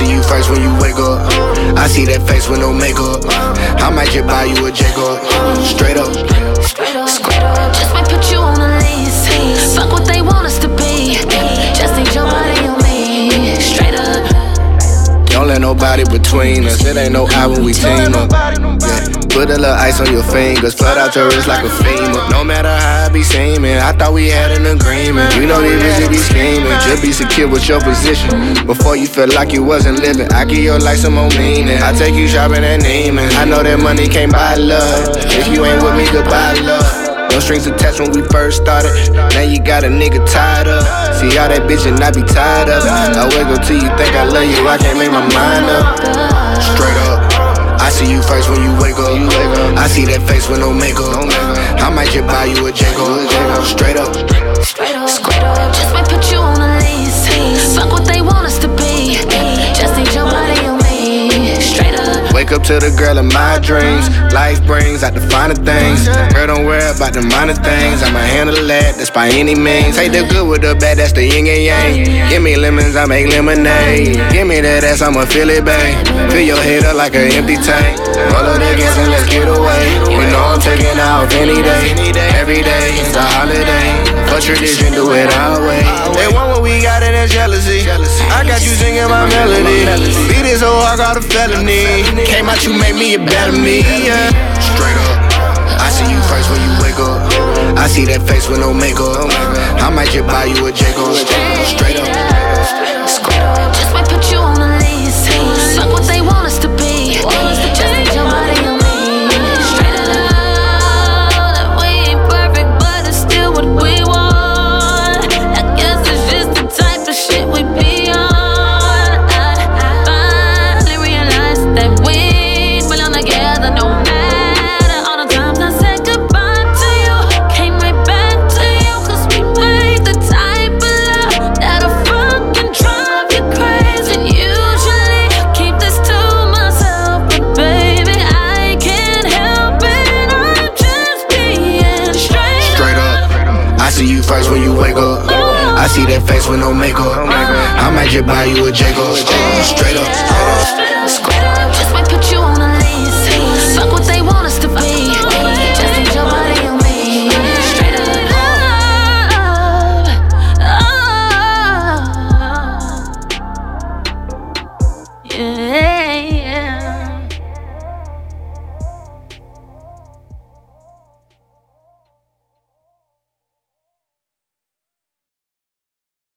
see you first when you wake up. I see that face with no makeup. I might just buy you a Jacob. Straight up. Just might put you on the lease. Fuck what they want us to be. Just ain't your body on me. Straight up. Don't let nobody between us. It ain't no I when we team up. Put a little ice on your fingers, flood out your wrist like a femur. No matter how I be seeming, I thought we had an agreement. You know these bitches be scheming, just be secure with your position. Before you felt like you wasn't living, I give your life some more meaning. I take you shopping at Neiman. I know that money can't buy love. If you ain't with me, goodbye love. No strings attached when we first started. Now you got a nigga tied up. See all that bitch and I be tied up. I wiggle till you think I love you, I can't make my mind up. Straight up. I see you first when you wake up. I see that face with no makeup. I might just buy you a Jacob. Straight up. Just might put you on a lease. Fuck what they want us to be. Just ain't your body on me. Straight up. Wake up to the girl of my dreams. Life brings out the finer things. Girl, don't worry about the minor things. I'ma handle that, that's by any means. Take the good with the bad, that's the yin and yang. Give me lemons, I make lemonade. Give me that ass, I'ma feel it, bang. Fill your head up like an empty tank. All of the gas and let's get away. You know I'm taking out any day. Every day is a holiday. For tradition, do it our way. They want what we got and that's jealousy. I got you singing my melody. Beat it so hard, got a felony. Came out, you made me a better me. Yeah. Straight up. I see you first when you wake up. I see that face with no makeup. I might just buy you a Jacob. Straight up. Just might put you on the lease. Fuck what they want us to be. Just ain't your body on me. Straight up. That we ain't perfect, but it's still what we want. I guess it's just the type of shit we be on. I finally realized that we belong together, no matter. I see you first when you wake up. I see that face with no makeup. I might just buy you a Jacob. Straight up. Just might put you on a lease. Fuck what they want us to be. Just ain't your body on me. Straight up. Yeah.